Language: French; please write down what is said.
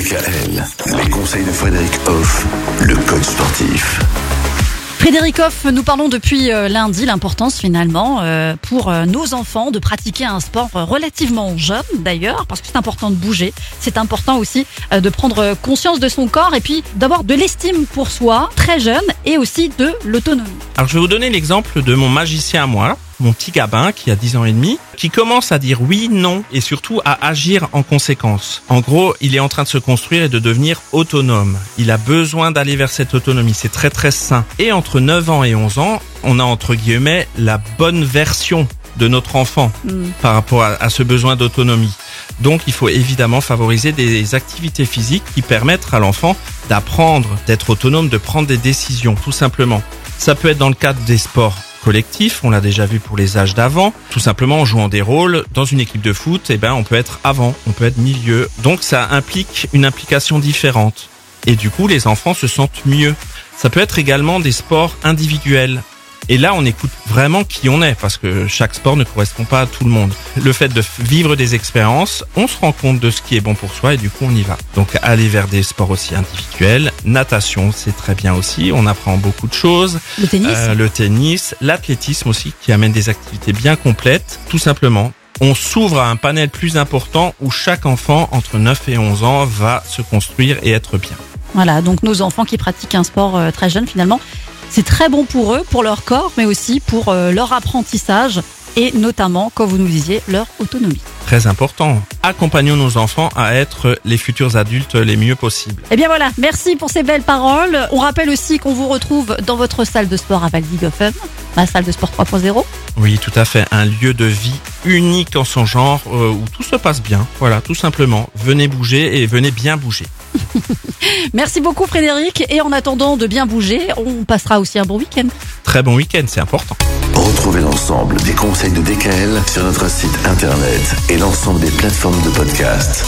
DKL, les conseils de Frédéric Hoff, le coach sportif. Frédéric Hoff, nous parlons depuis lundi l'importance finalement pour nos enfants de pratiquer un sport relativement jeune d'ailleurs, parce que c'est important de bouger, c'est important aussi de prendre conscience de son corps et puis d'avoir de l'estime pour soi très jeune et aussi de l'autonomie. Alors je vais vous donner l'exemple de mon magicien à moi, mon petit Gabin qui a 10 ans et demi, qui commence à dire oui, non et surtout à agir en conséquence. En gros, il est en train de se construire et de devenir autonome. Il a besoin d'aller vers cette autonomie, c'est très très sain. Et entre 9 ans et 11 ans, on a entre guillemets la bonne version de notre enfant par rapport à ce besoin d'autonomie. Donc il faut évidemment favoriser des activités physiques qui permettent à l'enfant d'apprendre, d'être autonome, de prendre des décisions tout simplement. Ça peut être dans le cadre des sports collectif, on l'a déjà vu pour les âges d'avant, tout simplement en jouant des rôles dans une équipe de foot, on peut être avant, on peut être milieu, donc ça implique une implication différente et du coup les enfants se sentent mieux. Ça peut être également des sports individuels et là on écoute vraiment qui on est parce que chaque sport ne correspond pas à tout le monde. Le fait de vivre des expériences, on se rend compte de ce qui est bon pour soi et du coup on y va. Donc aller vers des sports aussi individuels, natation c'est très bien aussi, on apprend beaucoup de choses. Le tennis, l'athlétisme aussi qui amène des activités bien complètes. Tout simplement, on s'ouvre à un panel plus important où chaque enfant entre 9 et 11 ans va se construire et être bien. Voilà, donc nos enfants qui pratiquent un sport très jeune finalement, c'est très bon pour eux, pour leur corps, mais aussi pour leur apprentissage et notamment, comme vous nous disiez, leur autonomie. Très important. Accompagnons nos enfants à être les futurs adultes les mieux possibles. Et bien voilà, merci pour ces belles paroles. On rappelle aussi qu'on vous retrouve dans votre salle de sport à Valdigofen, la salle de sport 3.0. Oui, tout à fait. Un lieu de vie unique en son genre où tout se passe bien. Voilà, tout simplement. Venez bouger et venez bien bouger. Merci beaucoup Frédéric. Et en attendant de bien bouger, on passera aussi un bon week-end. Très bon week-end, c'est important. Retrouvez l'ensemble des conseils de DKL sur notre site internet et l'ensemble des plateformes de podcast.